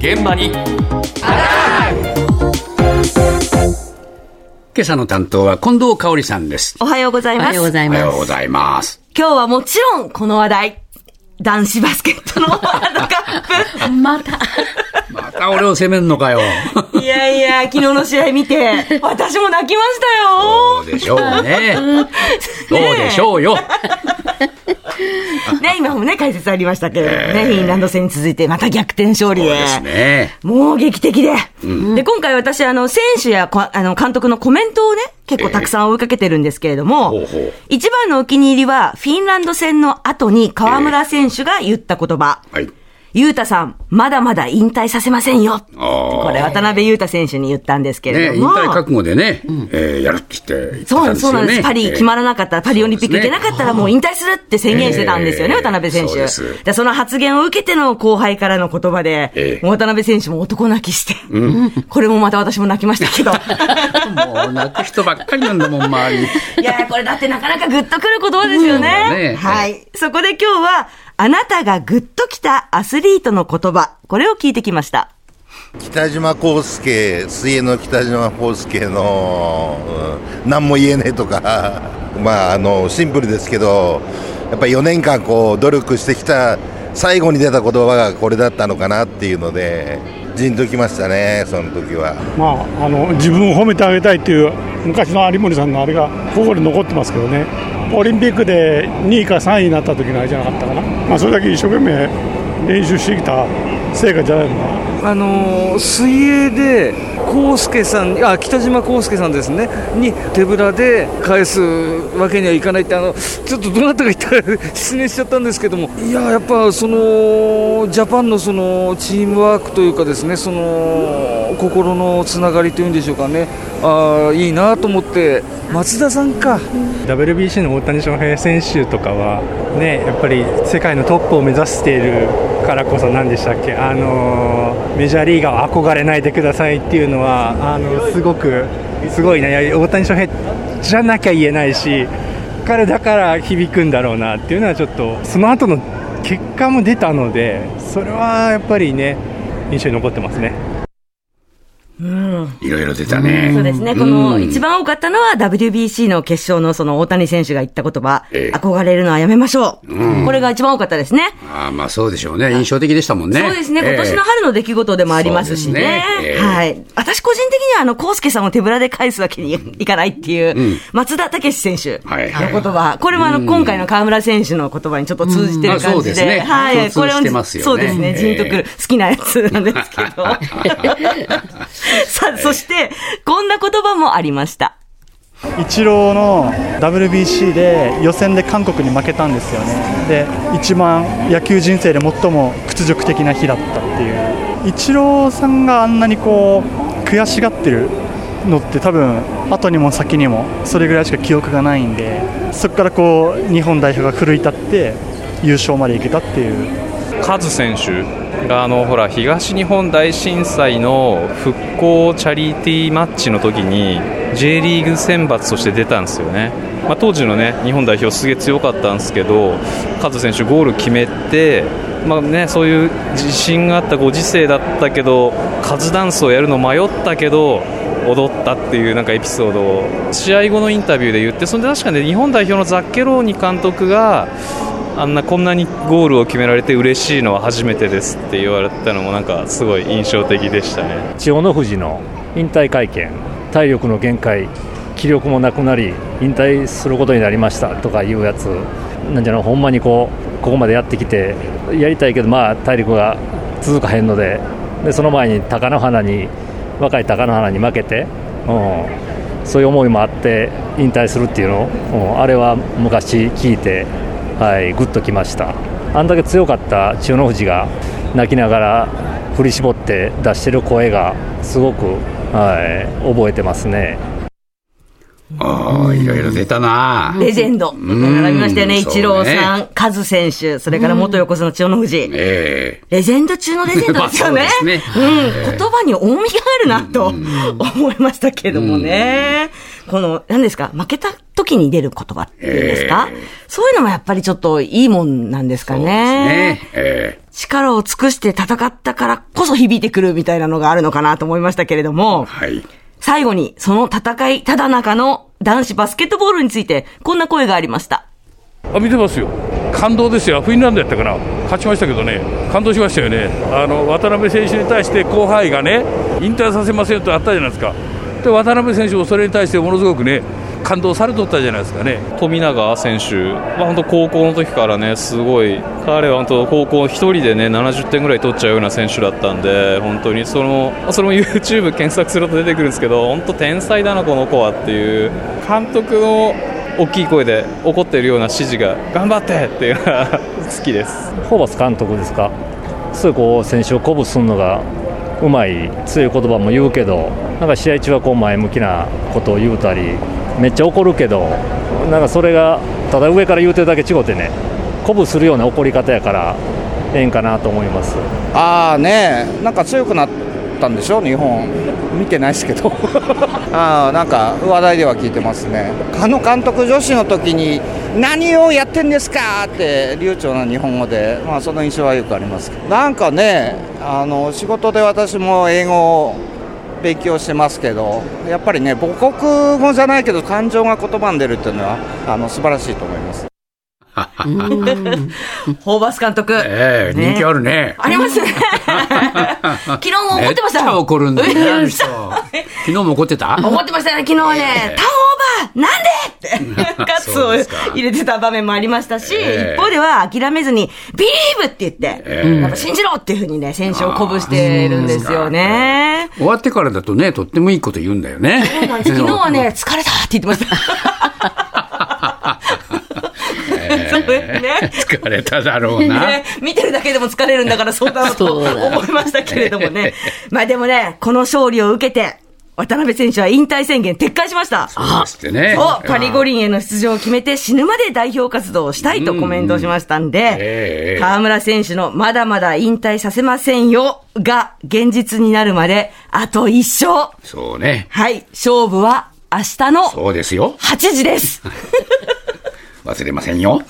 現場にアタック。今朝の担当は近藤香織さんです。おはようございます。おはようございます。おはようございます。今日はもちろんこの話題、男子バスケットのワールドカップまた俺を責めんのかよ。いやいや、昨日の試合見て私も泣きましたよ。そうでしょうね。そうでしょうよ。ね、今もね解説ありましたけどね、フィンランド戦に続いてまた逆転勝利で、そうですね、もう劇的で、うん、で今回私選手や監督のコメントをね結構たくさん追いかけてるんですけれども、ほうほう、一番のお気に入りはフィンランド戦の後に河村選手が言った言葉、はい、雄太さんまだまだ引退させませんよ。これ渡辺雄太選手に言ったんですけれども、ね、引退覚悟でね、うん、やるって言ってたんですよね。そうなんです。パリ決まらなかったら、パリオリンピック行けなかったらもう引退するって宣言してたんですよね、渡辺選手。でその発言を受けての後輩からの言葉で、渡辺選手も男泣きして、うん、これもまた私も泣きましたけど。もう泣く人ばっかりなんだもん周り。いやこれだってなかなかグッとくる言葉ですよね。うん、ね、はい。そこで今日はあなたがグッときたアスリートの言葉、これを聞いてきました。北島康介、水泳の北島康介の、何も言えねえとかまあシンプルですけど、やっぱり4年間こう努力してきた最後に出た言葉がこれだったのかなっていうのでじんときましたね、その時は。まあ、自分を褒めてあげたいっていう昔の有森さんのあれが心に残ってますけどね。オリンピックで2位か3位になった時のあれじゃなかったかな、まあ、それだけ一生懸命練習してきた成果じゃないのかな。水泳で北島康介さんですねに手ぶらで返すわけにはいかないって、ちょっとどなたか言ったら失念しちゃったんですけども、いややっぱジャパンのそのチームワークというかですね、その心のつながりというんでしょうかね、いいなと思って。松田さんか、WBC の大谷翔平選手とかはね、やっぱり世界のトップを目指しているからこそ、何でしたっけ、メジャーリーガーは憧れないでくださいっていうのはすごいね、大谷翔平じゃなきゃ言えないし、彼だから響くんだろうなっていうのは、ちょっとその後の結果も出たので、それはやっぱりね印象に残ってますね。うん、いろいろ出たね。そうですね。この一番多かったのは WBC の決勝のその大谷選手が言った言葉、憧れるのはやめましょう、うん。これが一番多かったですね。ああ、まあそうでしょうね。印象的でしたもんね。そうですね。今年の春の出来事でもありますしね。はい。私個人的には康介さんを手ぶらで返すわけにいかないっていう松田丈志選手の言葉、これも今回の河村選手の言葉にちょっと通じてる感じで、はい。これをそうですね。じんとくる好きなやつなんですけど。さあ、そしてこんな言葉もありました。イチローの WBC で予選で韓国に負けたんですよね。で一番野球人生で最も屈辱的な日だったっていう、イチローさんがあんなにこう悔しがってるのって、多分後にも先にもそれぐらいしか記憶がないんで、そこからこう日本代表が奮い立って優勝までいけたっていう。カズ選手がほら東日本大震災の復興チャリティーマッチの時に J リーグ選抜として出たんですよね、まあ、当時の、ね、日本代表すげえ強かったんですけど、カズ選手ゴール決めて、まあね、そういう自信があったご時世だったけど、カズダンスをやるの迷ったけど踊ったっていうなんかエピソードを試合後のインタビューで言って、それで確かね、日本代表のザッケローニ監督がこんなにゴールを決められて嬉しいのは初めてですって言われたのもなんかすごい印象的でしたね。千代の富士の引退会見、体力の限界、気力もなくなり引退することになりましたとかいうやつなんじゃない。ほんまにここまでやってきてやりたいけど、まあ体力が続かへんの でその前に若い貴乃花に負けて、そういう思いもあって引退するっていうの、あれは昔聞いて、はい、グッときました。あんだけ強かった千代の富士が泣きながら振り絞って出してる声がすごく、はい、覚えてますね。いろいろ出たな。レジェンド並びましたよね。イチローさん、カズ選手、それから元横綱千代の富士、レジェンド中のレジェンドですよね。まあそうですね。言葉に重みがあるなと思いましたけどもね。この何ですか、負けた時に出る言葉っていうんですか、そういうのもやっぱりちょっといいもんなんですかね。そうですね。力を尽くして戦ったからこそ響いてくるみたいなのがあるのかなと思いましたけれども、はい、最後にその戦いただ中の男子バスケットボールについてこんな声がありました。見てますよ、感動ですよ。フィンランドやったかな、勝ちましたけどね、感動しましたよね。渡辺選手に対して後輩がね、引退させませんとあったじゃないですか。で、渡辺選手もそれに対してものすごくね、感動されとったじゃないですかね。富永選手は本当高校の時からね、すごい、彼は本当高校一人でね70点ぐらい取っちゃうような選手だったんで、本当にそれも YouTube 検索すると出てくるんですけど、本当天才だなこの子はっていう、監督の大きい声で怒っているような指示が頑張ってっていうのが好きです。ホーバス監督ですか、すごいこう選手を鼓舞するのがうまい、強い言葉も言うけど、なんか試合中はこう前向きなことを言うたり、めっちゃ怒るけど、なんかそれがただ上から言うてるだけ違ってね、鼓舞するような怒り方やからええんかなと思います。なんか強くなったんでしょ、日本見てないですけどなんか話題では聞いてますね。あの監督、女子の時に何をやってんですかって流暢な日本語で、まあ、その印象はよくありますけど、なんかね、仕事で私も英語を勉強してますけど、やっぱりね、母国語じゃないけど感情が言葉に出るっていうのは素晴らしいと思います。ホーバス監督、人気あるね。ありますね。昨日も怒ってました。めっちゃ怒るんだよ。昨日も怒ってた？怒ってましたね。昨日ね、タオーバーなんでってガッツを入れてた場面もありましたし、一方では諦めずにビリーブって言って、やっぱ信じろっていう風にね、選手を鼓舞してるんですよね。終わってからだとね、とってもいいこと言うんだよね。昨日はね、疲れたって言ってました。疲れただろうな、見てるだけでも疲れるんだからそうだろうと思いましたけれどもね。まあでもね、この勝利を受けて渡辺選手は引退宣言撤回しました。そうですね。パリ五輪への出場を決めて死ぬまで代表活動をしたいとコメントをしましたんで、河村選手のまだまだ引退させませんよが現実になるまであと1勝。そうね。はい、勝負は明日の8時です。そうですよ。忘れませんよ。